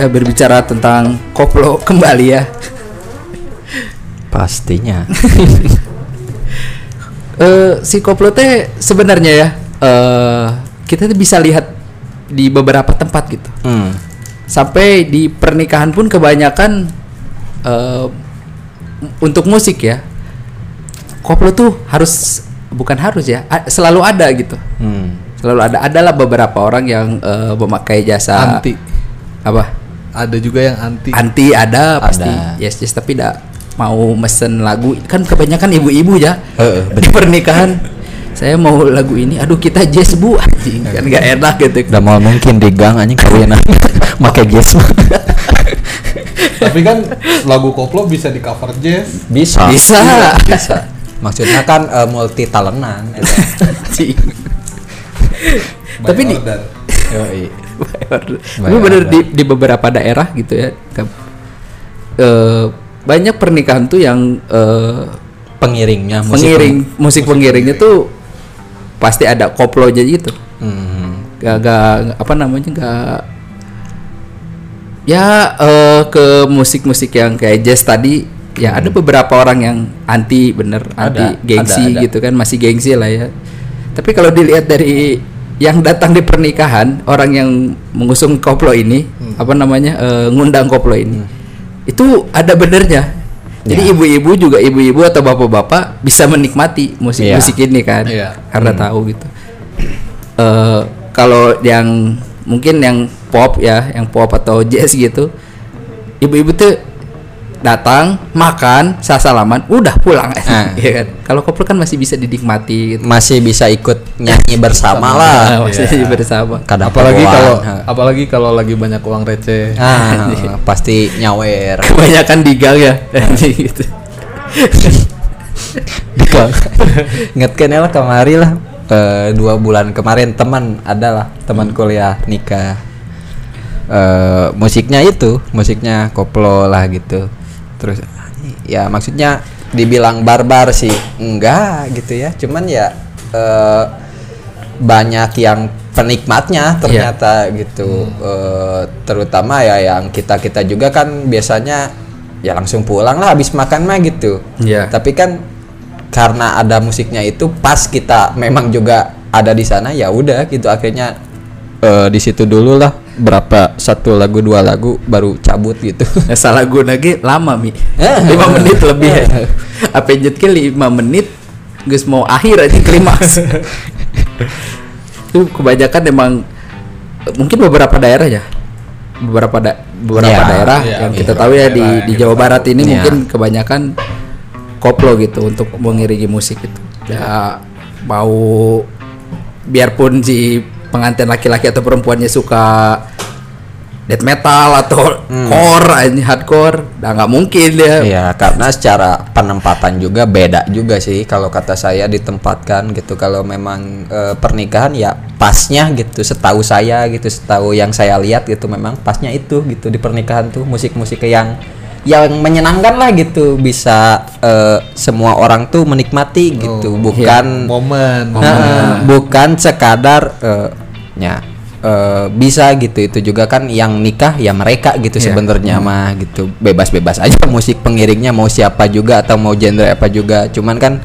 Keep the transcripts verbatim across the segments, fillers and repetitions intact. eh, berbicara tentang koplo kembali ya. Pastinya. Uh, si koplo teh sebenarnya ya uh, kita bisa lihat di beberapa tempat gitu. Hmm. Sampai di pernikahan pun kebanyakan uh, untuk musik ya. Koplo tuh harus bukan harus ya, selalu ada gitu. Hmm. Selalu ada. Adalah beberapa orang yang uh, memakai jasa anti. Apa? Ada juga yang anti. Anti ada pasti. Ada. Yes, yes, tapi enggak mau mesen lagu, kan kebanyakan ibu-ibu ya uh, di pernikahan. Saya mau lagu ini, aduh kita jazz bu, anjing kan nggak enak gitu. Udah mau mungkin digang anjing kawinan pakai jazz. Tapi kan lagu koplo bisa di cover jazz. Bisa. Bisa. Iya, bisa. Maksudnya kan uh, multi talenan. Tapi di, tapi bener di, di beberapa daerah gitu ya. Uh, banyak pernikahan tuh yang uh, pengiringnya musik pengiring musik, musik pengiringnya pengiring. Tuh pasti ada koplo aja gitu. hmm. gak, gak apa namanya gak ya uh, ke musik-musik yang kayak jazz tadi ya. hmm. Ada beberapa orang yang anti bener anti ada, gengsi ada, ada. Gitu kan, masih gengsi lah ya. Tapi kalau dilihat dari yang datang di pernikahan orang yang mengusung koplo ini, hmm. apa namanya uh, ngundang koplo ini, hmm. itu ada benernya. Jadi ya. ibu-ibu juga ibu-ibu atau bapak-bapak bisa menikmati musik-musik ya. ini kan, ya. karena hmm. tahu gitu. Uh, kalau yang mungkin yang pop ya, yang pop atau jazz gitu, ibu-ibu tuh datang makan, sasalaman, udah pulang. Nah. Ya kan? Kalau koplo kan masih bisa dinikmati, gitu. Masih bisa ikut nyanyi bersama lah, masih yeah. bersama. Kadang apalagi kalau, apalagi kalau lagi banyak uang receh, ah, pasti nyawer. Kebanyakan digang ya, gitu. Digang. Ngetken lah kemarin lah, e, dua bulan kemarin teman adalah teman kuliah nikah. E, musiknya itu, musiknya koplo lah gitu. Terus ya maksudnya dibilang barbar sih enggak gitu ya, cuman ya e, banyak yang penikmatnya ternyata yeah. gitu. hmm. E, terutama ya yang kita-kita juga kan biasanya ya langsung pulang lah habis makan mah gitu. yeah. Tapi kan karena ada musiknya itu pas kita memang juga ada di sana ya udah gitu, akhirnya e, di situ dulu lah berapa, satu lagu dua lagu baru cabut gitu. Salah lagu lagi lama mi lima menit lebih ya. Apa jet ke lima menit gus mau akhir aja klimaks. Itu kebanyakan emang mungkin beberapa daerah ya, beberapa da- beberapa ya, daerah ya, yang kita tahu ya di di Jawa Barat ini ya. Mungkin kebanyakan koplo gitu untuk mengiringi musik itu ya. Mau biarpun si pengantin laki-laki atau perempuannya suka death metal atau hmm. core, hardcore, nah nggak mungkin ya. Iya, karena secara penempatan juga beda juga sih kalau kata saya ditempatkan gitu. Kalau memang e, pernikahan ya pasnya gitu, setahu saya gitu, setahu yang saya lihat gitu memang pasnya itu gitu di pernikahan tuh musik-musik yang yang menyenangkan lah gitu, bisa uh, semua orang tuh menikmati gitu. Oh, bukan momen yeah. nah, bukan sekadar uh, ya uh, bisa gitu. Itu juga kan yang nikah ya mereka gitu yeah. sebenarnya hmm. mah gitu bebas-bebas aja musik pengiringnya mau siapa juga atau mau genre apa juga, cuman kan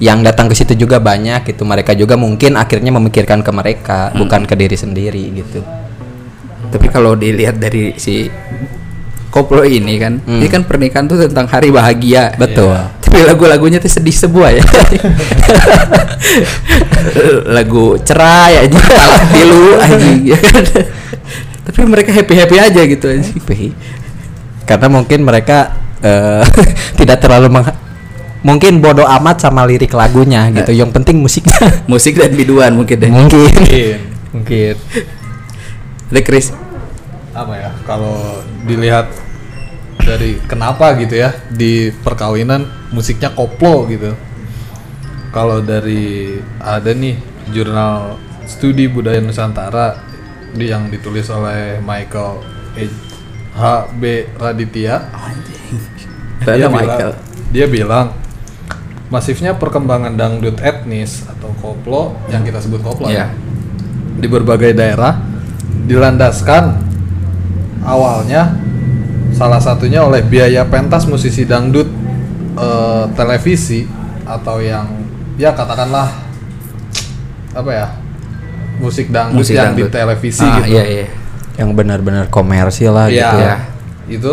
yang datang ke situ juga banyak gitu, mereka juga mungkin akhirnya memikirkan ke mereka hmm. bukan ke diri sendiri gitu. Tapi kalau dilihat dari si koplo ini kan, hmm. ini kan pernikahan tuh tentang hari bahagia, betul. Yeah. Tapi lagu-lagunya tuh sedih semua ya. Lagu cerai aja, talak pilu aja. Tapi mereka happy happy aja gitu aja. Karena mungkin mereka uh, tidak terlalu meng- mungkin bodoh amat sama lirik lagunya gitu. Yang penting musiknya, musik dan biduan mungkin deh. Mungkin, mungkin. mungkin. Ada Chris. Apa ya? Kalau dilihat dari kenapa gitu ya di perkawinan musiknya koplo gitu. Kalau dari ada nih jurnal studi budaya Nusantara di yang ditulis oleh Michael H B Raditya. Dia bilang, dia bilang masifnya perkembangan dangdut etnis atau koplo yang kita sebut koplo yeah. ya, di berbagai daerah dilandaskan awalnya salah satunya oleh biaya pentas musisi dangdut eh, televisi atau yang ya katakanlah apa ya musik dangdut musik yang dangdut. Di televisi ah, gitu iya, iya. Yang benar-benar komersil lah ya, gitu ya itu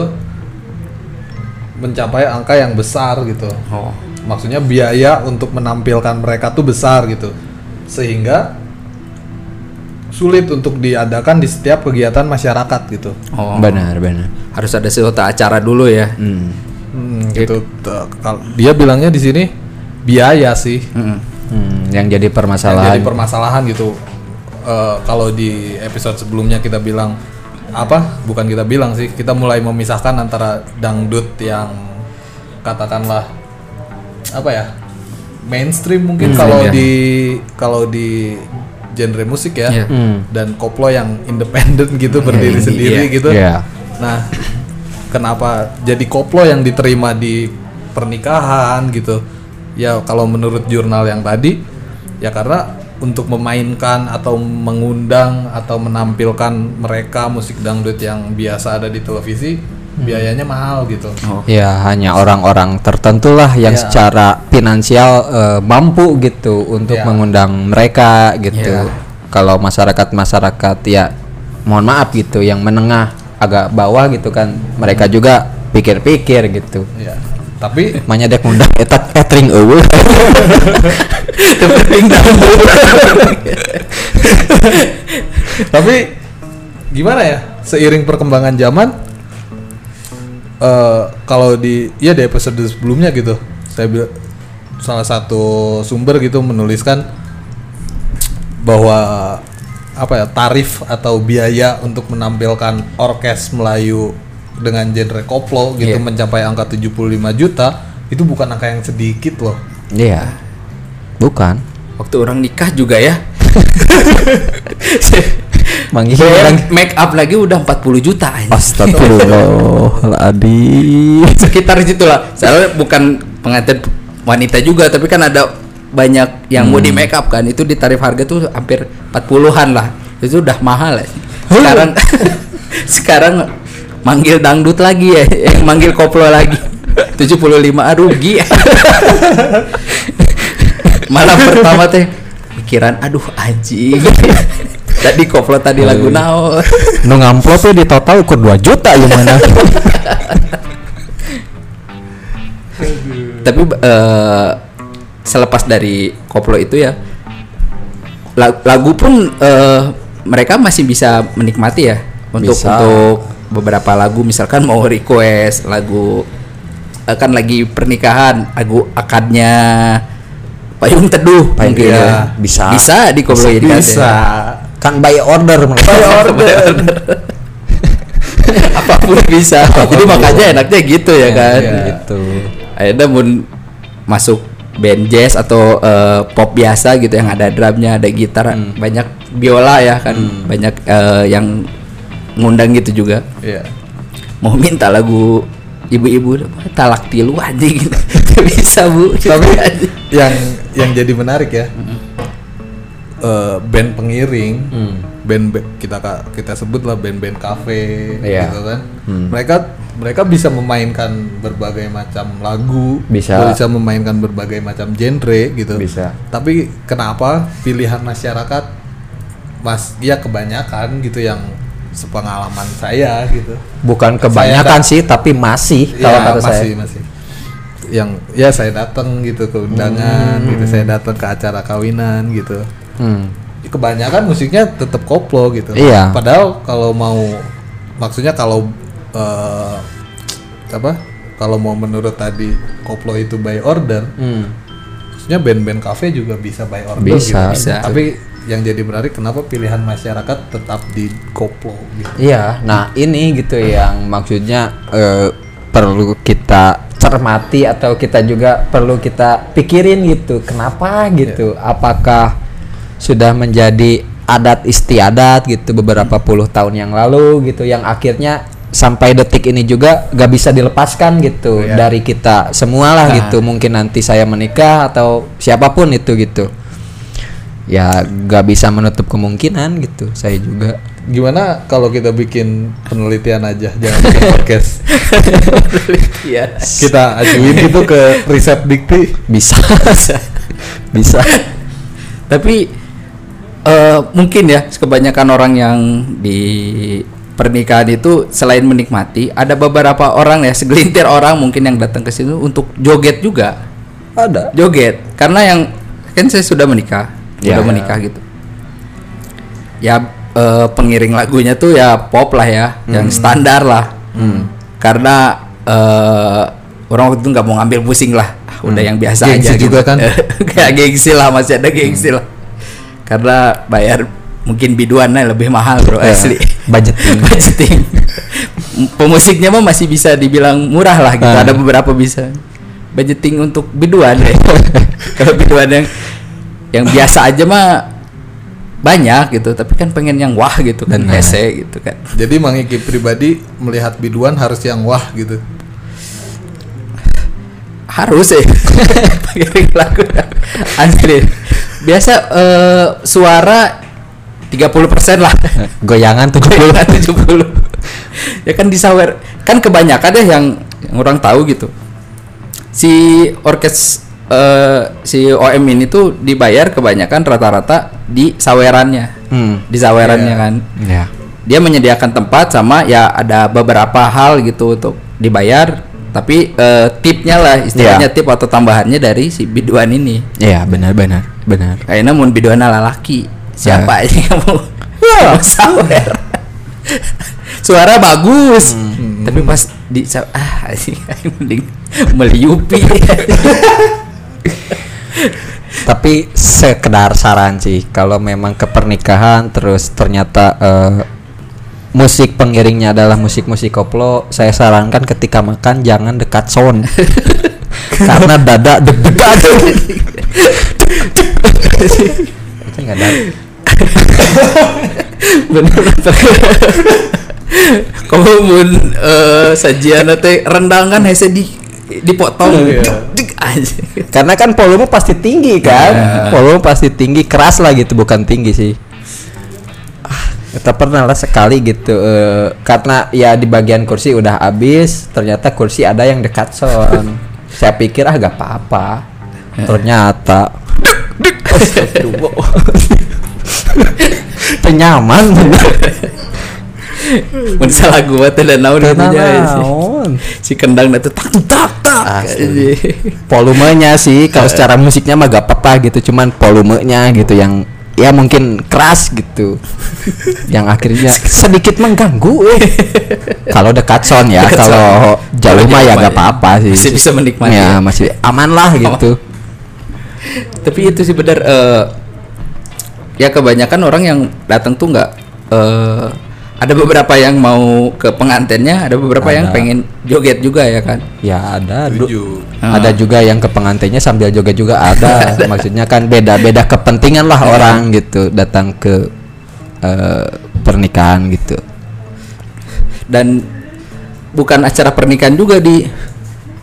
mencapai angka yang besar gitu oh. Maksudnya biaya untuk menampilkan mereka tuh besar gitu sehingga sulit untuk diadakan di setiap kegiatan masyarakat gitu. Oh. Benar, benar. Harus ada suatu acara dulu ya. Hmm. Hmm, gitu. Dia bilangnya di sini biaya sih. Hmm. Hmm. Yang jadi permasalahan. Yang jadi permasalahan gitu. Uh, kalau di episode sebelumnya kita bilang apa? Bukan kita bilang sih. Kita mulai memisahkan antara dangdut yang katakanlah apa ya? Mainstream mungkin hmm, kalau ya. di kalau di genre musik ya yeah. mm. dan koplo yang independen gitu mm. berdiri yeah. sendiri yeah. gitu yeah. Nah kenapa jadi koplo yang diterima di pernikahan gitu ya kalau menurut jurnal yang tadi ya karena untuk memainkan atau mengundang atau menampilkan mereka musik dangdut yang biasa ada di televisi mm. biayanya mahal gitu oh. ya hanya orang-orang tertentu lah yang yeah. secara finansial uh, mampu gitu untuk yeah. mengundang mereka gitu. Yeah. Kalau masyarakat-masyarakat ya mohon maaf gitu yang menengah agak bawah gitu kan mereka hmm. juga pikir-pikir gitu. Yeah. Tapi makanya dek ngundang eta catering eueuh. Tapi gimana ya? Seiring perkembangan zaman uh, kalau di ya di episode sebelumnya gitu saya bilang salah satu sumber gitu menuliskan bahwa apa ya tarif atau biaya untuk menampilkan orkes Melayu dengan genre koplo gitu yeah. mencapai angka tujuh puluh lima juta itu bukan angka yang sedikit loh. Iya. Yeah. Bukan. Waktu orang nikah juga ya. Manggil orang make up lagi udah empat puluh juta aja. Astagfirullahaladzim. Sekitar situlah. Soalnya bukan pengantin wanita juga, tapi kan ada banyak yang hmm. mau di make up kan. Itu di tarif harga tuh hampir empat puluhan lah. Itu udah mahal ya. Sekarang sekarang manggil dangdut lagi ya, manggil koplo lagi. tujuh puluh lima rugi. Malam pertama teh pikiran aduh anjing. Tadi koplo tadi lagu naon. Nu ngamplopnya di total ukur dua juta ya mana. Tapi uh, selepas dari koplo itu ya lagu pun uh, mereka masih bisa menikmati ya untuk bisa. Untuk beberapa lagu misalkan mau request lagu uh, kan lagi pernikahan lagu akadnya payung teduh payung mungkin ya. bisa bisa di koplo bisa, ini bisa kan by order by order apapun bisa apapun jadi makanya enaknya gitu ya, ya kan ya. Gitu ada mun masuk band jazz atau uh, pop biasa gitu yang ada drumnya ada gitar hmm. banyak biola ya kan hmm. banyak uh, yang ngundang gitu juga yeah. mau minta lagu ibu-ibu talak tilu aja gitu bisa bu tapi yang yang jadi menarik ya mm-hmm. uh, band pengiring mm. band kita kita sebutlah band-band kafe yeah. gitu kan mm. mereka mereka bisa memainkan berbagai macam lagu, bisa. bisa memainkan berbagai macam genre gitu. Bisa. Tapi kenapa pilihan masyarakat mas ya kebanyakan gitu yang sepengalaman saya gitu. Bukan kebanyakan kan, sih, tapi masih ya, kalau kata masih, saya. Masih. Yang ya saya datang gitu ke undangan, hmm. gitu saya datang ke acara kawinan gitu. Hmm. Kebanyakan musiknya tetap koplo gitu. Iya. Padahal kalau mau maksudnya kalau Uh, apa kalau mau menurut tadi koplo itu by order, hmm. maksudnya band-band kafe juga bisa by order, bisa, gitu. Bisa. Tapi yang jadi menarik kenapa pilihan masyarakat tetap di koplo? Gitu. Iya, nah ini gitu yang maksudnya uh, perlu kita cermati atau kita juga perlu kita pikirin gitu, kenapa gitu? Yeah. Apakah sudah menjadi adat istiadat gitu beberapa hmm. puluh tahun yang lalu gitu, yang akhirnya sampai detik ini juga gak bisa dilepaskan gitu yeah. dari kita semualah nah. gitu mungkin nanti saya menikah atau siapapun itu gitu ya nggak bisa menutup kemungkinan gitu. Saya juga. Gimana kalau kita bikin penelitian aja, jangan bikin podcast. Penelitian. Kita ajuin itu ke riset dikti. Bisa, bisa. Tapi uh, mungkin ya kebanyakan orang yang di pernikahan itu selain menikmati, ada beberapa orang ya, segelintir orang mungkin yang datang ke sini untuk joget juga. Ada. Joget, karena yang kan saya sudah menikah, ya, sudah menikah ya. Gitu. Ya e, pengiring lagunya tuh ya pop lah ya, hmm. yang standar lah. Hmm. Karena e, orang waktu itu nggak mau ngambil pusing lah, udah hmm. yang biasa gengsi aja. Juga gitu. Kan? Kayak gengsi lah, masih ada gengsi hmm. lah. Karena bayar mungkin biduannya lebih mahal bro, yeah. asli. Budgeting, budgeting. Pemusiknya mah masih bisa dibilang murah lah gitu. Uh. Ada beberapa bisa budgeting untuk biduan. Ya. Kalau biduan yang yang biasa aja mah banyak gitu, tapi kan pengen yang wah gitu kan, nah. Ese gitu kan. Jadi Mang Iki pribadi melihat biduan harus yang wah gitu. Harus eh. Pakai lagu. Asli. Biasa uh, suara tiga puluh persen lah. Goyangan tujuh puluh. Ya kan disawer. Kan kebanyakan deh yang, yang orang tahu gitu. Si orkes uh, si O M ini tuh dibayar kebanyakan rata-rata di sawerannya. Hmm. Di sawerannya yeah. kan. Yeah. Dia menyediakan tempat sama ya ada beberapa hal gitu untuk dibayar, tapi uh, tipnya lah istilahnya yeah. tip atau tambahannya dari si biduan ini. Iya, yeah, benar benar. Benar. Kayaknya mun biduana lalaki. Siapa aja kamu ya. Sawer suara bagus hmm. tapi pas di ah sih mending meliupi. Tapi sekedar saran sih, kalau memang ke pernikahan terus ternyata uh, musik pengiringnya adalah musik-musik koplo, saya sarankan ketika makan jangan dekat sound. Karena dada deg-degan. Enggak ada. Benar. Kalau mun uh, sajian teh rendang kan hese di dipotong. Yeah. Duk, duk, karena kan volume pasti tinggi kan? Yeah. Volume pasti tinggi, keras lah gitu, bukan tinggi sih. Ah, kita pernah lah sekali gitu uh, karena ya di bagian kursi udah habis, ternyata kursi ada yang dekat sound. Saya pikir ah enggak apa-apa. Ternyata penyaman mending lagu buat dan naon si kendang itu tak tak tak volumenya sih kalau secara musiknya mah gak apa-apa gitu, cuman volumenya gitu yang ya mungkin keras gitu yang akhirnya sedikit mengganggu. Kalau dekat sound ya, kalau jauh mah ya gak apa-apa sih, masih bisa menikmati ya, masih aman lah gitu. Tapi itu sih benar uh, ya kebanyakan orang yang datang tuh nggak uh, ada beberapa yang mau ke pengantennya, ada beberapa ada. Yang pengen joget juga ya kan ya ada du- ada juga yang ke pengantennya sambil joget juga ada. Maksudnya kan beda-beda kepentingan lah orang gitu datang ke uh, pernikahan gitu. Dan bukan acara pernikahan juga di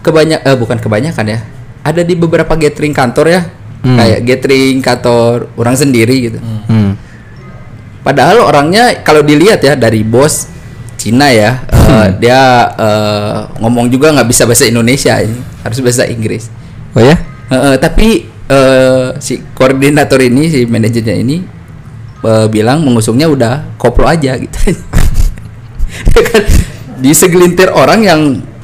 kebanyak uh, bukan kebanyakan ya, ada di beberapa gathering kantor ya hmm. kayak gathering kantor orang sendiri gitu hmm. padahal orangnya kalau dilihat ya dari bos Cina ya hmm. uh, dia uh, ngomong juga nggak bisa bahasa Indonesia, ini harus bahasa Inggris. Oh ya uh, uh, tapi uh, si koordinator ini, si manajernya ini uh, bilang mengusungnya udah koplo aja gitu. Di segelintir orang yang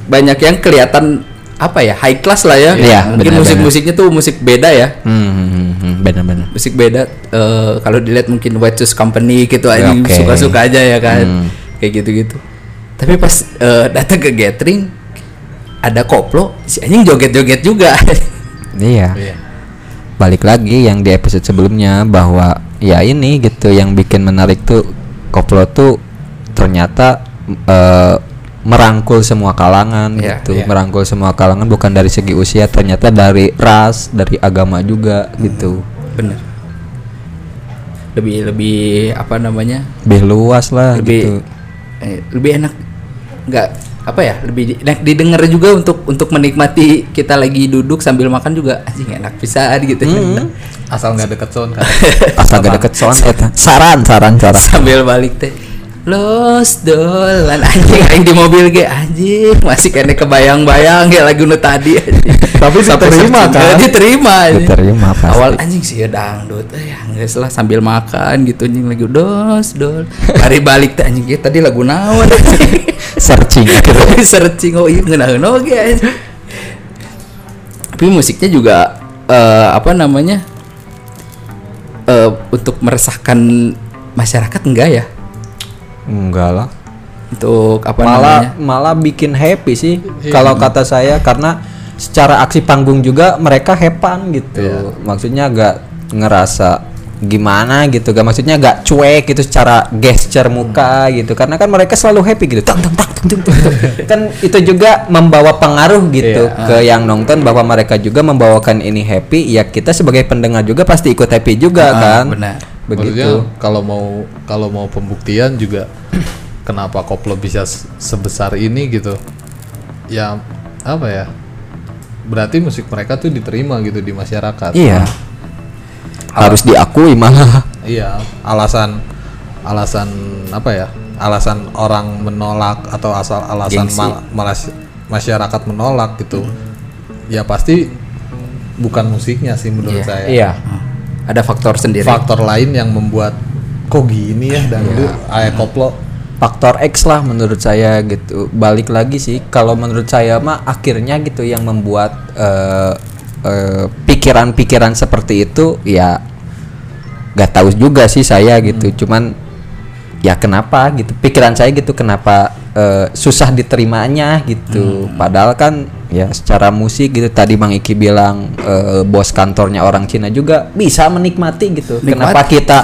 banyak yang kelihatan apa ya high class lah ya, ya mungkin bener, musik-musiknya bener. Tuh musik beda ya hmm, benar-benar musik beda uh, kalau dilihat mungkin White Shoes Company gitu aja okay. Suka-suka aja ya kan hmm. kayak gitu-gitu. Tapi pas uh, datang ke gathering ada koplo si anjing joget-joget juga. Iya balik lagi yang di episode sebelumnya bahwa ya ini gitu yang bikin menarik tuh koplo tuh ternyata uh, merangkul semua kalangan yeah, gitu yeah. Merangkul semua kalangan bukan dari segi usia, ternyata dari ras, dari agama juga hmm, gitu. Bener. Lebih lebih apa namanya? Lebih luas lah lebih, gitu. Eh, lebih enak. Enggak apa ya, lebih didengar juga untuk untuk menikmati kita lagi duduk sambil makan juga, anjing enak pisan gitu. Mm-hmm. Asal nggak deket sound kan. Asal nggak deket sound kan. Saran, saran, saran. Sambil balik teh. Los dolan anjing aing di mobil ge anjing masih kene kebayang-bayang ge lagu nu tadi. Tapi diterima kan. Diterima. Diterima pasti. Awal anjing sih dangdut eh geus lah sambil makan gitu anjing lagu dos dol. Bari balik teh anjing ge tadi lagu naon anjing. Searching. Searching oh ieu ngeunaheun oge anjing. Tapi musiknya juga uh, apa namanya? Uh, untuk meresahkan masyarakat enggak ya? Enggak lah, untuk apa malah namanya? Malah bikin happy sih yeah. Kalau kata saya, karena secara aksi panggung juga mereka hepan gitu yeah. Maksudnya gak ngerasa gimana gitu, gak maksudnya gak cuek gitu secara gesture muka gitu, karena kan mereka selalu happy gitu tung, tung, tung, tung, tung, tung. Kan itu juga membawa pengaruh gitu yeah. Ke yang nonton bahwa mereka juga membawakan ini happy ya, kita sebagai pendengar juga pasti ikut happy juga uh, kan benar. Begitu. Maksudnya kalau mau kalau mau pembuktian juga kenapa koplo bisa sebesar ini gitu ya, apa ya, berarti musik mereka tuh diterima gitu di masyarakat. Iya nah, harus alasan, diakui malah. Iya alasan alasan apa ya, alasan orang menolak atau asal alasan mal, malas, masyarakat menolak gitu hmm. Ya pasti bukan musiknya sih menurut yeah. saya. Iya ada faktor sendiri, faktor lain yang membuat kok gini ya dangdut yeah. koplo, faktor X lah menurut saya gitu. Balik lagi sih kalau menurut saya mah akhirnya gitu yang membuat uh, uh, pikiran-pikiran seperti itu ya, nggak tahu juga sih saya gitu hmm. Cuman ya kenapa gitu pikiran saya gitu, kenapa uh, susah diterimanya gitu hmm. Padahal kan ya secara musik gitu tadi Bang Iki bilang uh, bos kantornya orang Cina juga bisa menikmati gitu. Nikmati. Kenapa kita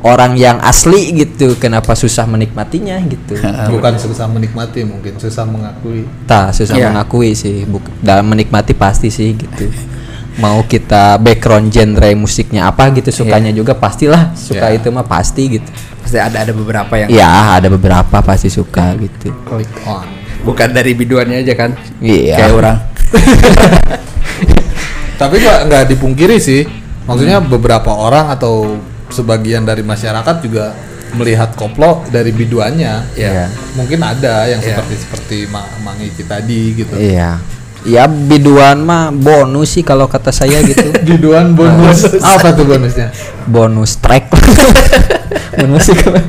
orang yang asli gitu kenapa susah menikmatinya gitu. Bukan susah menikmati, mungkin susah mengakui. Tah susah yeah. mengakui sih. Buk- dalam menikmati pasti sih gitu. Mau kita background genre musiknya apa gitu sukanya yeah. juga pastilah suka yeah. itu mah pasti gitu. Pasti ada ada beberapa yang ya ada beberapa pasti suka gitu. Click on. Bukan dari biduannya aja kan? Iya. Yeah. Kayak orang. Tapi nggak nggak dipungkiri sih. Maksudnya hmm. beberapa orang atau sebagian dari masyarakat juga melihat koplo dari biduannya. Iya. Yeah. Mungkin ada yang yeah. seperti seperti Mang Iki tadi gitu. Iya. Yeah. Ya biduan mah bonus sih kalau kata saya gitu. Biduan bonus. Nah, apa tuh bonusnya? Bonus track. Bonus sih kalau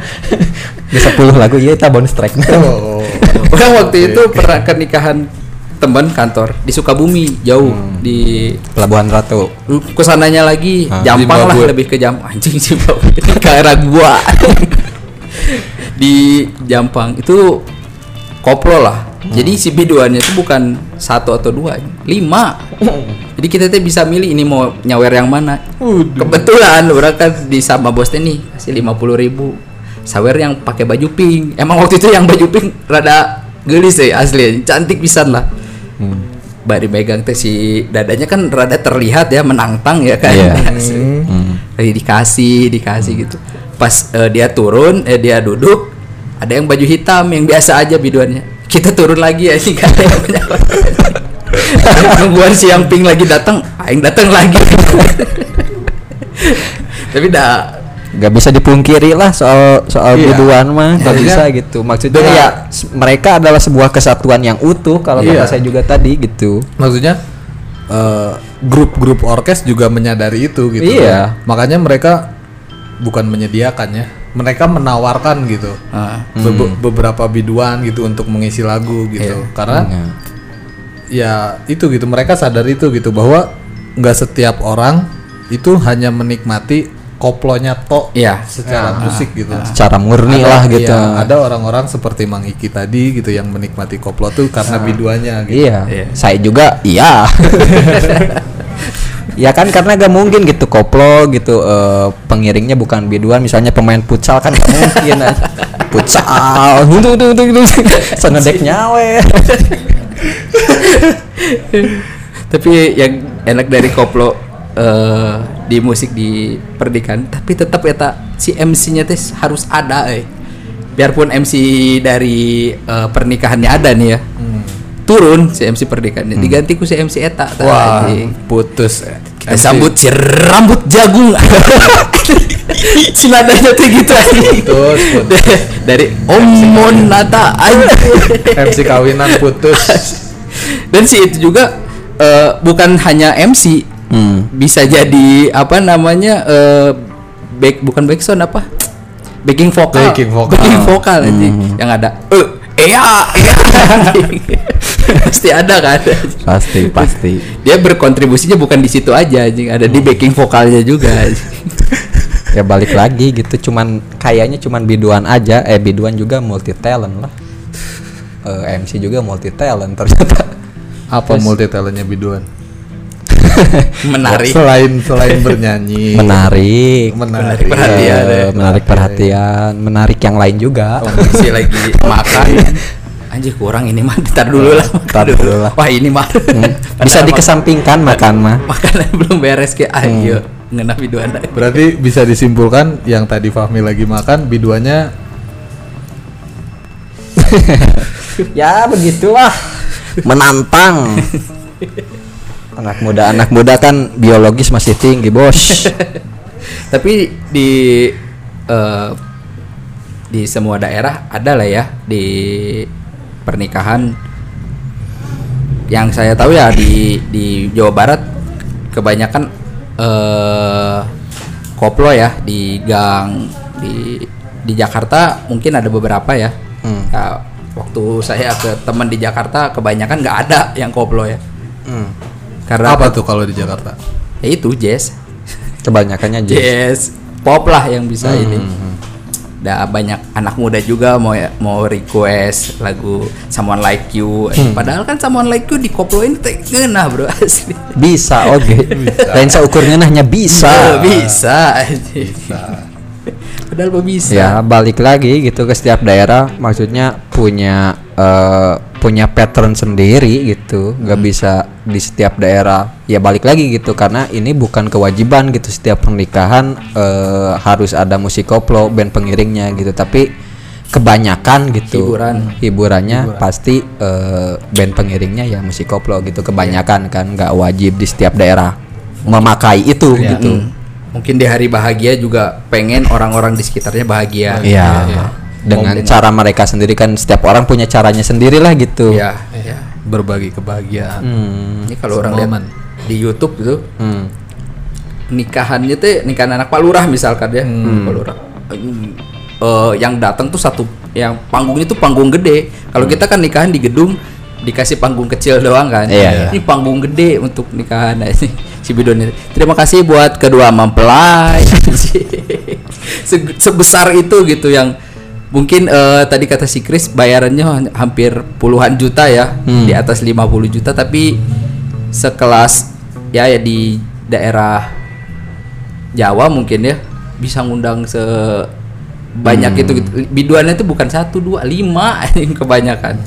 di sepuluh lagu ya kita bonus track. Oh. Orang waktu okay, itu okay. pernah ke nikahan teman kantor di Sukabumi, jauh hmm. di Pelabuhan Ratu. Kesananya lagi ah, Jampang lah, lebih ke Jampang. Anjing sih Pak. Daerah gua. Di Jampang itu koplo lah. Hmm. Jadi si biduannya itu bukan satu atau dua, lima. Jadi kita tuh bisa milih ini mau nyawer yang mana. Udah. Kebetulan orang kan di sama bosnya nih kasih lima puluh ribu. Sawer yang pakai baju pink. Emang waktu itu yang baju pink rada gelis sih ya, asli, cantik pisan lah. Hmm. Bari megang teh si dadanya kan rada terlihat ya menantang ya kan. Yeah. hmm. Jadi dikasih, dikasih hmm. gitu. Pas uh, dia turun, eh, dia duduk. Ada yang baju hitam yang biasa aja biduannya. Kita turun lagi ya sih kan. Nungguan si yang pink lagi datang, aing datang lagi. Tapi dah nggak bisa dipungkiri lah soal soal iya. biduan mah nggak ya, bisa ya. Gitu maksudnya dengan, ya mereka adalah sebuah kesatuan yang utuh kalau iya. kata saya juga tadi gitu. Maksudnya uh, grup-grup orkes juga menyadari itu gitu. Iya. Kan? Makanya mereka bukan menyediakannya. Mereka menawarkan gitu ah, Be- hmm. beberapa biduan gitu untuk mengisi lagu gitu yeah. Karena mm. ya itu gitu mereka sadar itu gitu bahwa nggak setiap orang itu hanya menikmati koplonya tok yeah. secara yeah. musik gitu yeah. secara murni ada, lah gitu ya, ada orang-orang seperti Mang Iki tadi gitu yang menikmati koplo tuh karena ah. biduannya gitu yeah. Yeah. Saya juga iya ya kan karena gak mungkin gitu koplo gitu uh, pengiringnya bukan biduan misalnya pemain futsal kan gak mungkin futsal untung untung untung senedek nyawe. Tapi yang enak dari koplo uh, di musik di pernikahan tapi tetap eta si M C-nya teh harus ada eh. biarpun M C dari uh, pernikahannya ada nih ya, hmm. turun si M C pernikahannya, hmm. diganti ku si M C eta. Wah, putus. Kita M C sambut si rambut jagung. Sinadanya tuh gitu aja. Putus, putus. Dari Omon Nata M C kawinan putus. Dan si itu juga uh, bukan hanya M C, hmm. bisa jadi apa namanya uh, back, bukan backsound apa? Backing vokal, backing vokal, backing vokal aja, hmm. yang ada, eh, ya, pasti ada kan? Pasti, pasti. Dia berkontribusinya bukan di situ aja, anjing, ada hmm. di backing vokalnya juga. Ya balik lagi gitu, cuman kayaknya cuman biduan aja, eh biduan juga multi talent lah, e, M C juga multi talent ternyata. Apa terus, multi talentnya biduan? Menari, selain selain bernyanyi, menarik, menarik, menarik perhatian, uh, menarik perhatian, menarik yang lain juga. Kondisi lagi makan, anjir kurang ini mah, ntar dulu lah, ntar dulu lah. Wah ini mah hmm. bisa dikesampingkan makan mah. Makanan belum beres kayak ayo hmm. ngenah biduan. Berarti bisa disimpulkan yang tadi Fahmi lagi makan biduannya, ya begitulah, menantang. Anak muda, anak muda kan biologis masih tinggi bos. Tapi di uh, di semua daerah ada lah ya di pernikahan. Yang saya tahu ya di di Jawa Barat kebanyakan uh, koplo ya di gang di di Jakarta mungkin ada beberapa ya. Hmm. Nah, waktu saya ke teman di Jakarta kebanyakan nggak ada yang koplo ya. Hmm. Karena apa tuh kalau di Jakarta? Ya itu jazz. Kebanyakannya jazz. Jazz, pop lah yang bisa hmm. ini. Dah banyak anak muda juga mau mau request lagu Someone Like You. Hmm. Padahal kan Someone Like You di koploin teh ngeunah, bro, asli. Bisa, oke. Okay. Lain saukurnya hanya bisa. Bisa. Bisa. Padahal mah bisa. Ya, balik lagi gitu ke setiap daerah maksudnya punya uh, punya pattern sendiri gitu, nggak hmm. bisa di setiap daerah. Ya balik lagi gitu karena ini bukan kewajiban gitu setiap pernikahan eh, harus ada musik koplo, band pengiringnya gitu. Tapi kebanyakan gitu hiburan hiburannya hiburan. Pasti eh, band pengiringnya ya musik koplo gitu. Kebanyakan kan nggak wajib di setiap daerah memakai itu ya. Gitu. Mungkin di hari bahagia juga pengen orang-orang di sekitarnya bahagia. Iya. Ya. Dengan Mom cara dengan. mereka sendiri kan setiap orang punya caranya sendiri lah gitu. Iya, ya. Berbagi kebahagiaan. Hmm. Ini kalau orang lihat di YouTube gitu, hmm. nikahannya teh nikahan anak Pak Lurah misalkan ya, hmm. Pak Lurah. Uh, yang datang tuh satu, yang panggungnya tuh panggung gede. Kalau hmm. kita kan nikahan di gedung dikasih panggung kecil doang kan. Iya, ini iya. panggung gede untuk nikahan ini. Si Bidon ini. Terima kasih buat kedua mempelai. Sebesar itu gitu yang mungkin uh, tadi kata si Chris bayarannya hampir puluhan juta ya, hmm. di atas lima puluh juta, tapi sekelas ya ya di daerah Jawa mungkin ya bisa ngundang sebanyak hmm. itu gitu. Biduannya itu bukan satu dua lima yang kebanyakan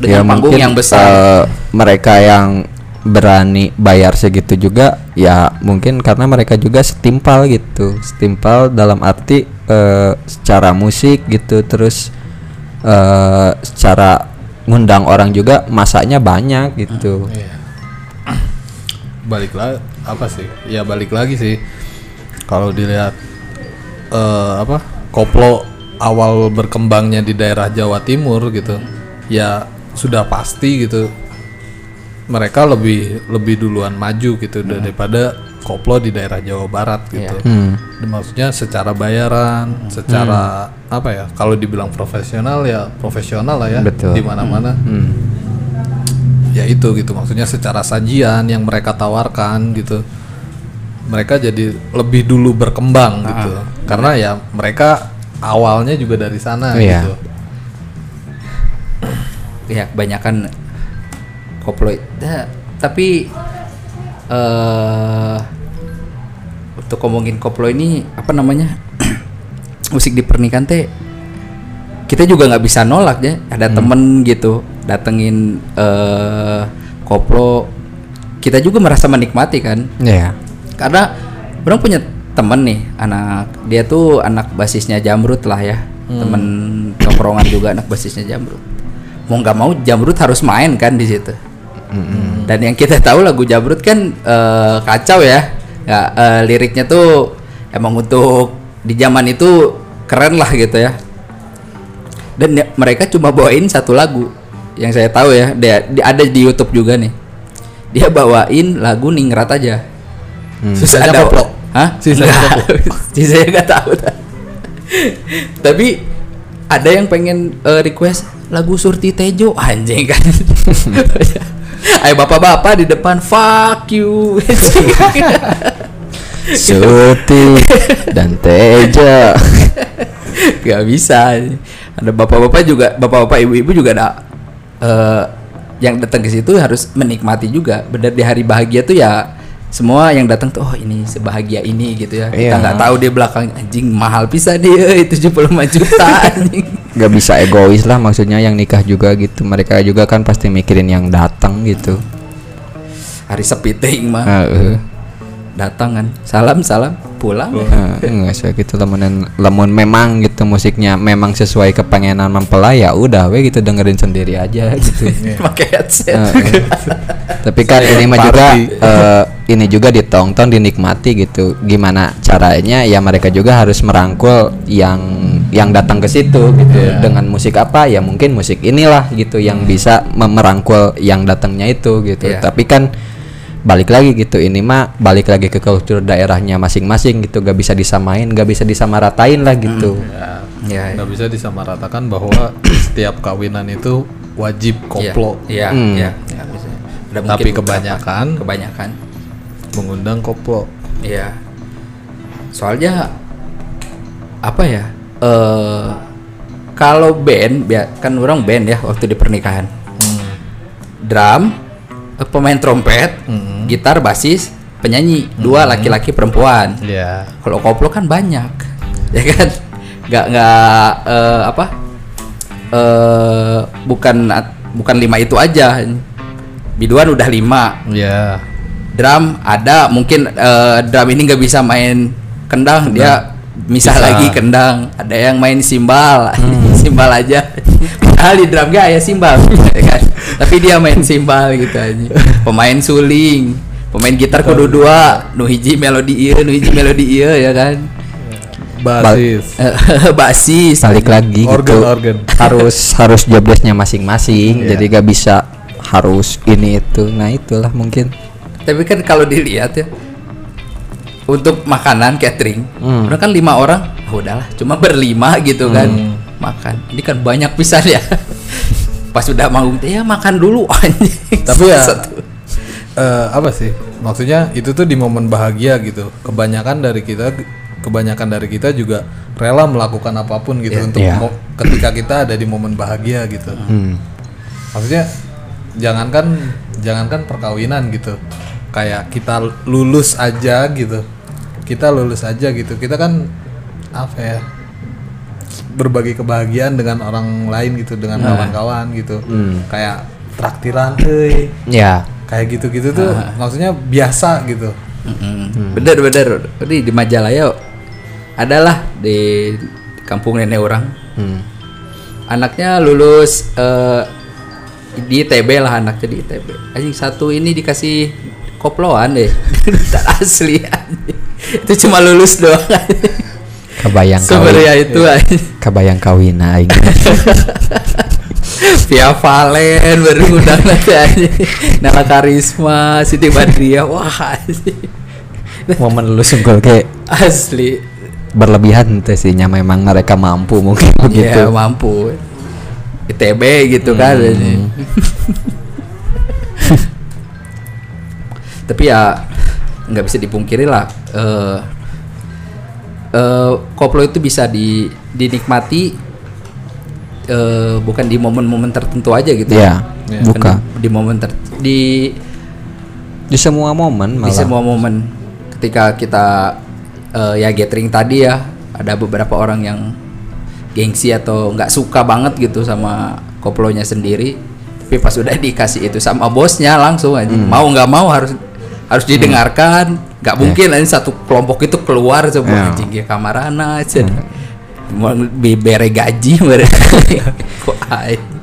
dengan ya, panggung mungkin, yang besar. Uh, mereka yang berani bayar segitu juga ya mungkin karena mereka juga setimpal gitu, setimpal dalam arti uh, secara musik gitu, terus uh, secara ngundang orang juga masaknya banyak gitu. Iya. Balik lagi apa sih ya balik lagi sih kalau dilihat uh, apa koplo awal berkembangnya di daerah Jawa Timur gitu ya sudah pasti gitu mereka lebih lebih duluan maju gitu hmm. daripada koplo di daerah Jawa Barat gitu. Yeah. Hmm. Maksudnya secara bayaran, secara hmm. apa ya? Kalau dibilang profesional ya profesional lah ya. Betul. Di mana-mana. Hmm. Hmm. Ya itu gitu. Maksudnya secara sajian yang mereka tawarkan gitu. Mereka jadi lebih dulu berkembang ah. gitu. Karena ya mereka awalnya juga dari sana yeah. gitu. Ya, kebanyakan koplo, nah, tapi uh, untuk ngomongin koplo ini apa namanya musik di pernikahan teh kita juga nggak bisa nolak ya. Ada hmm. temen gitu datengin uh, koplo, kita juga merasa menikmati kan. Iya. Yeah. Karena orang punya temen nih anak dia tuh anak basisnya Jamrut lah ya. hmm. temen tongkrongan juga anak basisnya Jamrut. Mau nggak mau Jamrut harus main kan di situ. Hmm. Dan yang kita tahu lagu Jamrut kan uh, kacau ya, nggak uh, liriknya tuh emang untuk di zaman itu keren lah gitu ya. Dan ya, mereka cuma bawain satu lagu yang saya tahu ya, dia, dia ada di YouTube juga nih, dia bawain lagu Ningrat aja. Hmm. Susah ada poplok, hah? Susah saya nggak tahu. Tapi ada yang pengen uh, request lagu Surti Tejo, anjing kan. Ayo bapak-bapak di depan, fuck you. Surti dan Teja. Gak bisa. Ada bapak-bapak juga, bapak-bapak ibu-ibu juga ada uh, yang datang ke situ harus menikmati juga. Benar di hari bahagia tuh ya semua yang datang tuh oh ini sebahagia ini gitu ya. Iya. Kita nggak tahu dia belakang anjing mahal pisan dia tujuh puluh lima juta anjing. Gak bisa egois lah maksudnya yang nikah juga gitu. Mereka juga kan pasti mikirin yang datang gitu. Hari sepi ting mah. Heeh. Uh, uh. Datang kan. Salam-salam pulang. Heeh, uh, enggak usah gitu lamun lamun memang gitu musiknya memang sesuai kepengenan mempelai ya udah we gitu dengerin sendiri aja gitu. Pakai headset. Uh, uh. Tapi kan ini mah juga uh, ini juga ditonton dinikmati gitu. Gimana caranya ya mereka juga harus merangkul yang yang datang ke situ gitu. Yeah. Dengan musik apa ya mungkin musik inilah gitu yang hmm. bisa merangkul yang datangnya itu gitu. Yeah. Tapi kan balik lagi gitu ini mah balik lagi ke kultur daerahnya masing-masing gitu, gak bisa disamain, gak bisa disamaratain lah gitu. Mm. Yeah. Yeah. Gak bisa disamaratakan bahwa setiap kawinan itu wajib koplo. Iya. Yeah. Yeah. Mm. Yeah. Yeah. Yeah. Tapi kebanyakan kebanyakan mengundang koplo. Iya. Soalnya apa ya? Eh kalau band, kan orang band ya waktu di pernikahan. Hmm. Drum, pemain trompet, hmm. gitar, basis, penyanyi, hmm. dua laki-laki perempuan. Iya. Yeah. Kalau koplo kan banyak. Ya kan? Enggak enggak eh, apa? Eh bukan bukan lima itu aja. Biduan udah lima. Iya. Yeah. Drum ada mungkin uh, drum ini nggak bisa main kendang, kendang. Dia misah bisa. Lagi kendang ada yang main simbal. hmm. Simbal aja padahal di drum gak ya simbal kan? Tapi dia main simbal gitu aja. Pemain suling, pemain gitar kudu dua, nu hiji melodi ieu nu hiji melodi ieu ya kan. Basis basis balik lagi organ, gitu organ. harus harus job desknya masing-masing. Yeah. Jadi gak bisa harus ini itu, nah itulah mungkin. Tapi kan kalau dilihat ya untuk makanan catering, hmm. kan lima orang, oh, udahlah cuma berlima gitu kan. Hmm. Makan, ini kan banyak pisan ya. Pas udah manggung, ya makan dulu anjing. Tapi ya uh, apa sih? Maksudnya itu tuh di momen bahagia gitu. Kebanyakan dari kita, kebanyakan dari kita juga rela melakukan apapun gitu yeah, untuk yeah. Mo- ketika kita ada di momen bahagia gitu. Hmm. Maksudnya jangankan jangankan perkawinan gitu. Kayak kita lulus aja gitu, kita lulus aja gitu, kita kan apa ya berbagi kebahagiaan dengan orang lain gitu, dengan nah. kawan-kawan gitu, hmm. kayak traktiran, hei, ya, kayak gitu-gitu tuh ah. maksudnya biasa gitu. Mm-hmm. Bener-bener, ini di Majalaya adalah di kampung nenek orang, hmm. anaknya lulus uh, di I T B lah, anak jadi I T B, anjing satu ini dikasih koploan deh. Tidak asli anjing. Itu cuma lulus doang anjing. Kebayang sebenarnya kawin. Itu anjing. Kebayang kawin aing. Via Vallen baru undang nanti anjing. Nala Karisma, Siti Badriah. Wah anjing. Momen lulus unggul kayak asli. Berlebihan tesnya memang mereka mampu mungkin begitu. Iya, mampu. I T B gitu hmm. kan anjing. Tapi ya nggak bisa dipungkiri lah uh, uh, koplo itu bisa di, dinikmati uh, bukan di momen-momen tertentu aja gitu ya, ya. Bukan di momen ter di di semua momen malah. Di semua momen ketika kita uh, ya gathering tadi ya ada beberapa orang yang gengsi atau nggak suka banget gitu sama koplonya sendiri, tapi pas udah dikasih itu sama bosnya langsung aja hmm. mau nggak mau harus harus didengarkan. Nggak hmm. mungkin yeah. nanti satu kelompok itu keluar semua yeah. anjing ya kamarana aja. Hmm. mau bere gaji mereka.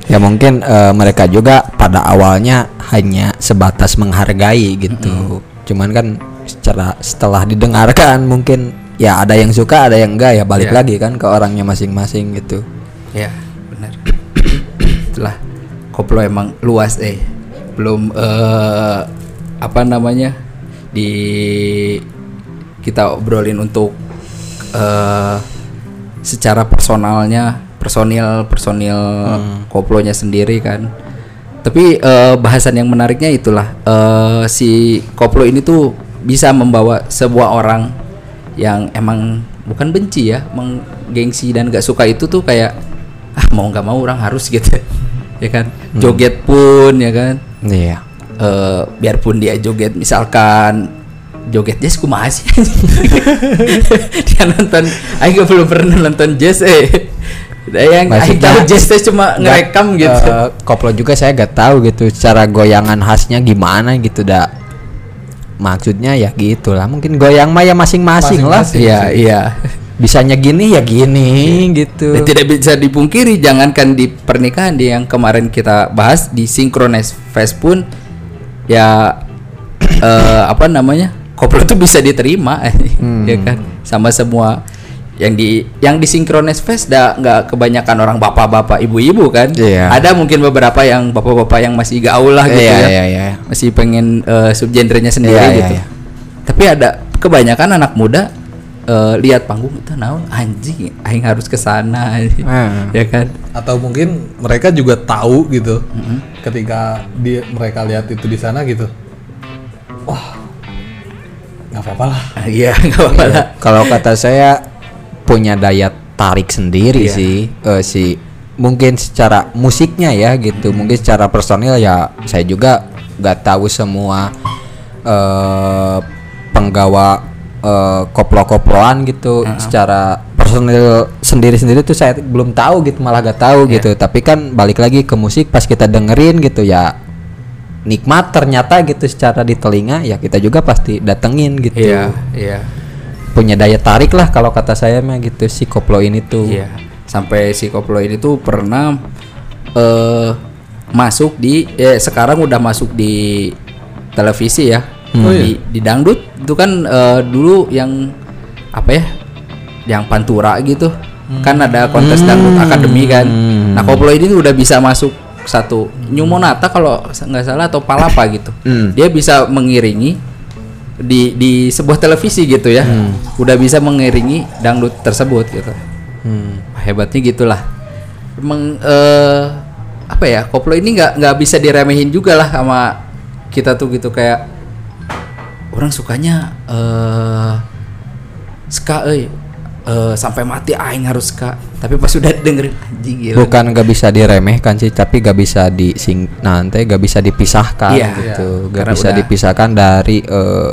Ya mungkin uh, mereka juga pada awalnya hanya sebatas menghargai gitu. Mm-hmm. Cuman kan secara setelah didengarkan mungkin ya ada yang suka ada yang enggak, ya balik yeah. lagi kan ke orangnya masing-masing gitu. Ya yeah, benar. Lah koplo emang luas eh belum uh, apa namanya di kita obrolin untuk uh, secara personalnya personil personil hmm. koplonya sendiri kan. Tapi uh, bahasan yang menariknya itulah uh, si koplo ini tuh bisa membawa sebuah orang yang emang bukan benci ya, menggengsi dan gak suka itu tuh kayak ah mau nggak mau orang harus gitu. Ya kan, joget hmm. pun ya kan. Iya. Yeah. Uh, biarpun dia joget misalkan joget jazz kumaha sih. Dia nonton, aku belum pernah nonton jazz eh. Yang aku tahu jazz itu cuma ngerekam gitu. Uh, koplo juga saya gak tahu gitu cara goyangan khasnya gimana gitu dah. Maksudnya ya gitulah, mungkin goyang mah ya masing-masing, masing-masing lah. Iya, iya. Bisanya gini ya gini ya. Gitu. Dan tidak bisa dipungkiri, jangankan di pernikahan di yang kemarin kita bahas di Synchronize Fest pun ya uh, apa namanya koplo itu bisa diterima hmm. ya kan sama semua yang di yang di Synchronize Fest dah nggak kebanyakan orang bapak-bapak ibu-ibu kan yeah. Ada mungkin beberapa yang bapak-bapak yang masih gaul lah gitu yeah, ya yeah, yeah. Masih pengen uh, subgenrenya sendiri yeah, gitu yeah, yeah. Tapi ada kebanyakan anak muda Uh, lihat panggung itu naon anjing aing harus ke sana hmm. ya kan, atau mungkin mereka juga tahu gitu hmm. ketika dia mereka lihat itu di sana gitu wah nggak apa-apa lah iya nggak apa-apa lah. Kalau kata saya punya daya tarik sendiri yeah. sih uh, si mungkin secara musiknya ya gitu hmm. mungkin secara personil ya saya juga nggak tahu semua uh, penggawa Uh, koplo-koploan gitu uh-huh. secara personil sendiri-sendiri tuh saya belum tahu gitu, malah gak tahu yeah. gitu. Tapi kan balik lagi ke musik pas kita dengerin gitu ya nikmat ternyata gitu secara di telinga ya kita juga pasti datengin gitu. Iya, yeah, iya. Yeah. Punya daya tarik lah kalau kata saya mah gitu si koplo ini tuh. Iya. Yeah. Sampai si koplo ini tuh pernah uh, masuk di eh sekarang udah masuk di televisi ya. Hmm. Di, di dangdut itu kan uh, dulu yang apa ya yang Pantura gitu hmm. kan ada kontes hmm. Dangdut Academy kan hmm. Nah koplo ini udah bisa masuk satu Nyumonata kalau nggak salah atau Palapa gitu hmm. Dia bisa mengiringi di di sebuah televisi gitu ya hmm. Udah bisa mengiringi dangdut tersebut gitu hmm. Hebatnya gitulah emang uh, apa ya koplo ini nggak nggak bisa diremehin juga lah sama kita tuh gitu kayak orang sukanya uh, ska eh uh, sampai mati aing harus ska. Tapi pas sudah dengerin anjing gitu. Bukan gak bisa diremehkan sih, tapi gak bisa dising nanti gak bisa dipisahkan iya, gitu. Iya, gak bisa udah dipisahkan dari uh,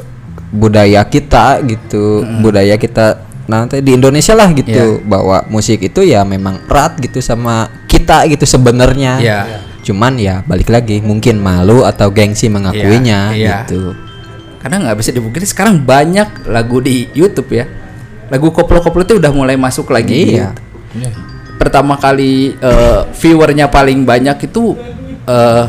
budaya kita gitu. Mm-hmm. Budaya kita nanti di Indonesia lah gitu yeah. Bahwa musik itu ya memang erat gitu sama kita gitu sebenarnya. Yeah. Cuman ya balik lagi mungkin malu atau gengsi mengakuinya yeah, yeah. gitu. Karena nggak bisa dipungkiri sekarang banyak lagu di YouTube ya, lagu koplo-koplo itu udah mulai masuk lagi. Iya. Gitu. Yeah. Pertama kali uh, viewernya paling banyak itu uh,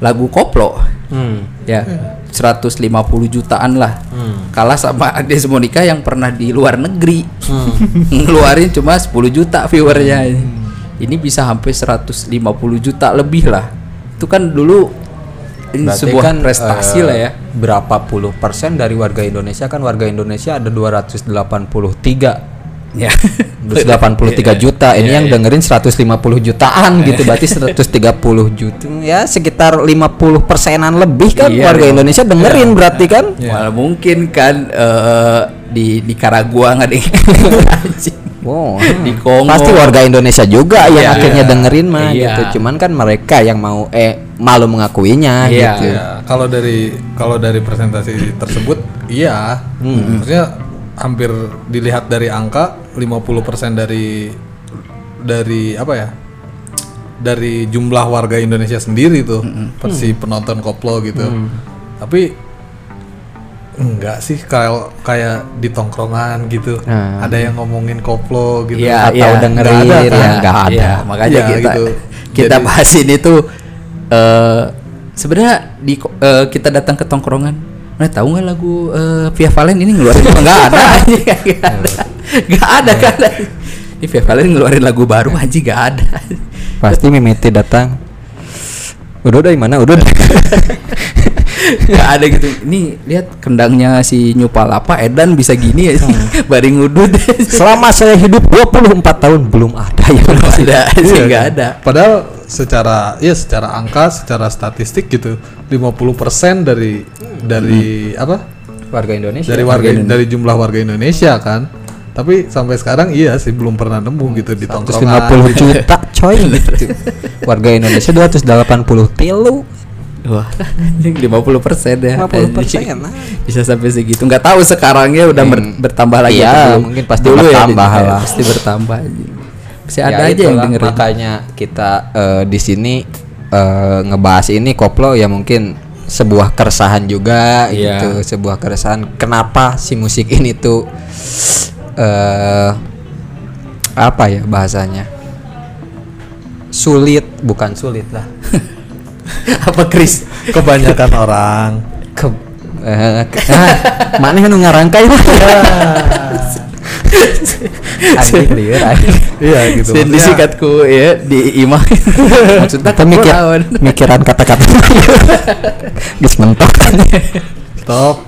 lagu koplo, hmm. ya seratus lima puluh jutaan lah, hmm. kalah sama Ades Monica yang pernah di luar negeri hmm. ngeluarin cuma sepuluh juta viewernya. Hmm. Ini bisa sampai seratus lima puluh juta lebih lah. Itu kan dulu. Ini berarti sebuah kan, prestasi uh, lah ya. Berapa puluh persen dari warga Indonesia kan warga Indonesia ada dua ratus delapan puluh tiga ya. dua ratus delapan puluh tiga juta. Ini yeah, yang yeah. dengerin seratus lima puluh jutaan gitu. Berarti seratus tiga puluh juta ya sekitar lima puluh persenan lebih kan yeah, warga yeah. Indonesia dengerin yeah. berarti kan? Yeah. Malah mungkin kan uh, di di Nicaragua enggak deh. Wow, di Kongo. Pasti warga Indonesia juga yeah, yang yeah. akhirnya dengerin mah yeah. gitu. Cuman kan mereka yang mau eh malu mengakuinya yeah. gitu. Yeah. Kalau dari kalau dari presentasi tersebut iya, hmm. maksudnya hampir dilihat dari angka lima puluh persen dari dari apa ya? Dari jumlah warga Indonesia sendiri tuh, hmm. versi penonton koplo gitu. Hmm. Tapi Enggak sih, kayak kayak di tongkrongan gitu. Hmm. Ada yang ngomongin koplo gitu, ya, atau ya, dengerin enggak ada, kan? ya, enggak ada. Ya, makanya ya, kita gitu. kita Jadi, bahas ini tuh uh, sebenarnya di uh, kita datang ke tongkrongan. Nah, tahu enggak lagu uh, Via Vallen ini ngeluarin enggak ada anjing enggak ada. Enggak ada kan. Ini Via Vallen ngeluarin lagu baru anjing enggak ada. Pasti Mimiti datang. Udah dari mana? Udah. Gak ada gitu. Ini lihat kendangnya si Nyopal apa Edan bisa gini ya. Hmm. Bari ngudut. Selama saya hidup dua puluh empat tahun belum ada ya. Belum ada. Iya, gak ada. Padahal secara ya secara angka, secara statistik gitu lima puluh persen dari dari hmm. apa? warga Indonesia. Dari warga, warga Indonesia. dari jumlah warga Indonesia kan. Tapi sampai sekarang iya sih belum pernah nemu gitu di tongkrongan. seratus lima puluh juta coy gitu. Warga Indonesia dua ratus delapan puluh tilu. Wah, lima puluh persen ya. lima puluh persen lah. Bisa sampai segitu. Enggak tahu sekarangnya udah hmm. bertambah lagi ya, atau mungkin pasti dulu bertambah ya, lah. Pasti bertambah. Pasti ada ya aja yang dengerin. Makanya kita uh, di sini uh, ngebahas ini koplo ya, mungkin sebuah keresahan juga yeah. gitu, sebuah keresahan kenapa si musik ini tuh uh, apa ya bahasanya? Sulit, bukan sulit lah. Apa Chris? Kebanyakan orang ke eh, ke, ah, mana yang ngarangkai itu ya. Anjing liar anjing. Iya gitu. Sin disikatku ya di imah. Maksudnya pemikiran pemikiran kata-kata. Geus mentok. Stop.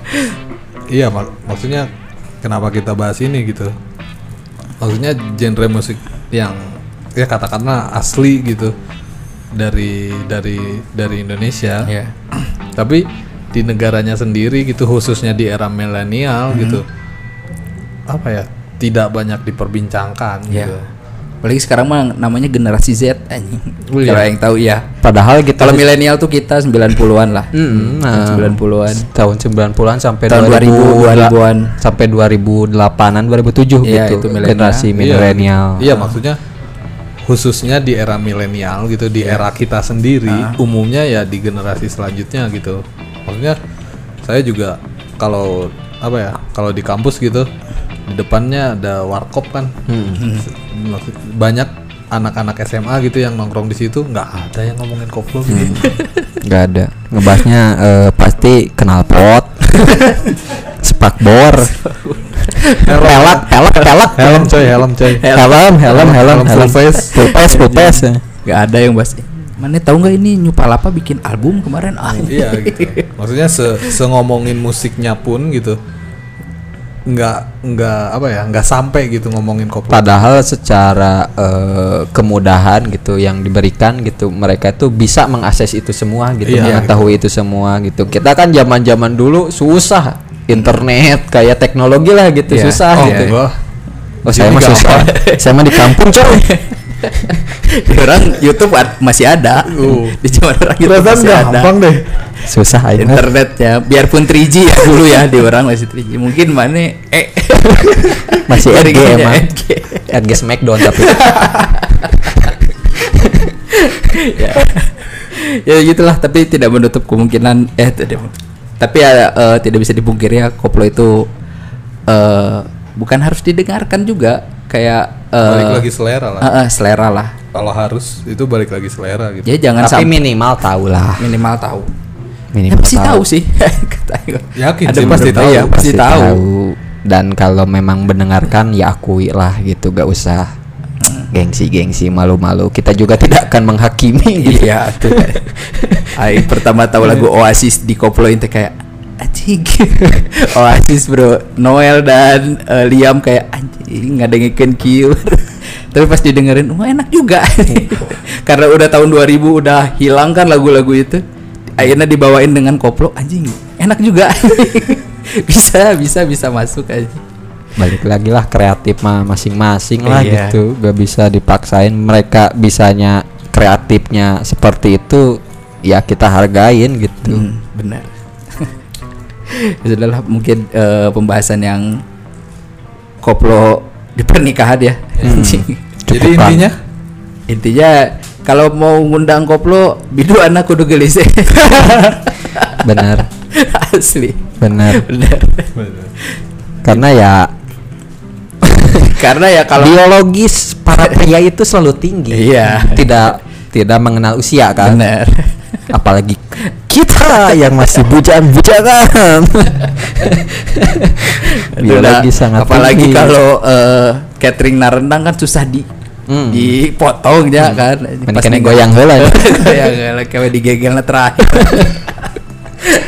Iya mak- maksudnya kenapa kita bahas ini gitu. Maksudnya genre musik yang ya katakanlah asli gitu. dari dari dari Indonesia, yeah. tapi di negaranya sendiri gitu, khususnya di era milenial mm-hmm. gitu, apa ya tidak banyak diperbincangkan. Yeah. Gitu. Apalagi sekarang mah namanya generasi Z, kalau yeah. yang tahu ya. Padahal kita kalau milenial tuh kita sembilan puluhan lah, mm-hmm. nah, sembilan puluhan tahun sembilan puluhan sampai tahun dua ribuan sampai dua ribu delapan-an dua ribu tujuh yeah, gitu itu generasi milenial. Iya yeah. yeah, maksudnya. Khususnya di era milenial gitu, di yeah. era kita sendiri, uh. umumnya ya di generasi selanjutnya gitu. Maksudnya saya juga kalau apa ya, kalau di kampus gitu, di depannya ada warkop kan, hmm. banyak anak-anak S M A gitu yang nongkrong di situ, nggak ada yang ngomongin koplo gitu, nggak ada. Ngebahasnya uh, pasti knalpot, spakbor. Pelak, pelak, pelak. Helm coy, helm coy. Helm, helm, helm, full face, full face, full face. Enggak ada yang bahas. Mana tahu enggak ini Nyopal apa bikin album kemarin? Ah. Iya gitu. Maksudnya se ngomongin musiknya pun gitu. Enggak enggak apa ya? Enggak sampai gitu ngomongin koplo. Padahal secara uh, kemudahan gitu yang diberikan gitu, mereka tuh bisa mengakses itu semua gitu, iya, mengetahui gitu. itu semua gitu. Kita kan zaman-zaman dulu susah. Internet kayak teknologi lah gitu yeah. susah oh, gitu. Iya. Oh saya mah susah. Saya mah di kampung coy. Orang YouTube masih ada. Uh. Di zaman orang YouTube masih ada. Deh. Susah aja. Internet ya. Biarpun three G ya dulu ya di orang masih three G. Mungkin mana eh masih R G emang. R G Smackdown tapi. ya. Ya gitulah tapi tidak menutup kemungkinan eh tidak tapi ya uh, tidak bisa dipungkiri ya koplo itu uh, bukan harus didengarkan juga kayak uh, balik lagi selera lah. Uh, uh, selera lah. Kalau harus itu balik lagi selera gitu. Ya jangan tapi sam- minimal tahu lah. Minimal tahu. Minimal pasti tahu sih. Yakin ada sih, pasti tahu. Ya, pasti tahu. tahu. Dan kalau memang mendengarkan ya akui lah gitu, gak usah gengsi-gengsi, malu-malu. Kita juga tidak akan menghakimi gitu. Iya tuh. Ay, pertama tahu lagu Oasis di koploin teh kayak anjing. Oasis bro, Noel dan uh, Liam kayak anjing ngadengikeun kieu. Tapi pas didengerin, wah oh, enak juga. Karena udah tahun dua ribu udah hilang kan lagu-lagu itu. Akhirnya dibawain dengan koplo anjing. Enak juga. bisa, bisa, bisa masuk anjing. Balik lagi lah kreatif mah masing-masing lah iya. gitu, gak bisa dipaksain. Mereka bisanya kreatifnya seperti itu ya kita hargain gitu. Hmm, benar. Sudahlah mungkin uh, pembahasan yang koplo di pernikahan ya. Hmm. Jadi intinya intinya kalau mau ngundang koplo bidu anak kudu gelis. Benar. Asli. Benar. Benar. Karena ya karena ya kalau biologis para pria itu selalu tinggi. Iya. Tidak tidak mengenal usia kan. Benar. Apalagi kita yang masih bujang-bujangan. Biologi sangat apalagi tinggi. Kalau uh, catering narendang kan susah di mm. dipotong ya mm. kan. Pasti goyang heula. Goyang heula kawe digegelna terakhir.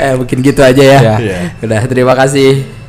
Eh mungkin gitu aja ya. Ya. Udah terima kasih.